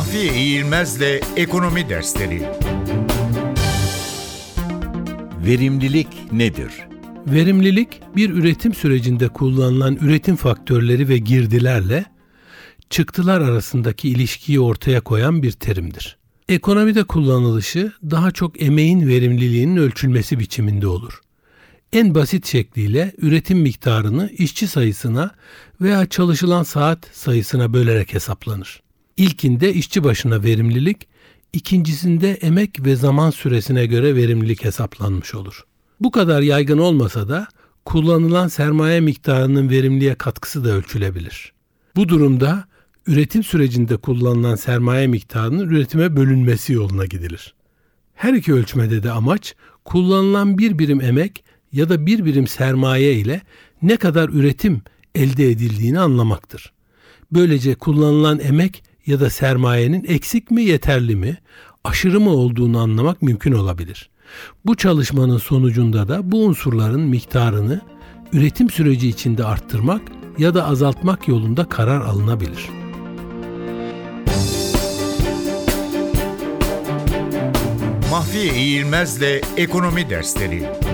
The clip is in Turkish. Mahfi Eğilmez'le ekonomi dersleri. Verimlilik nedir? Verimlilik, bir üretim sürecinde kullanılan üretim faktörleri ve girdilerle çıktılar arasındaki ilişkiyi ortaya koyan bir terimdir. Ekonomide kullanılışı daha çok emeğin verimliliğinin ölçülmesi biçiminde olur. En basit şekliyle üretim miktarını işçi sayısına veya çalışılan saat sayısına bölerek hesaplanır. İlkinde işçi başına verimlilik, ikincisinde emek ve zaman süresine göre verimlilik hesaplanmış olur. Bu kadar yaygın olmasa da kullanılan sermaye miktarının verimliliğe katkısı da ölçülebilir. Bu durumda üretim sürecinde kullanılan sermaye miktarının üretime bölünmesi yoluna gidilir. Her iki ölçmede de amaç kullanılan bir birim emek ya da bir birim sermaye ile ne kadar üretim elde edildiğini anlamaktır. Böylece kullanılan emek ya da sermayenin eksik mi, yeterli mi, aşırı mı olduğunu anlamak mümkün olabilir. Bu çalışmanın sonucunda da bu unsurların miktarını üretim süreci içinde arttırmak ya da azaltmak yolunda karar alınabilir. Mahfi Eğilmez'le ekonomi dersleri.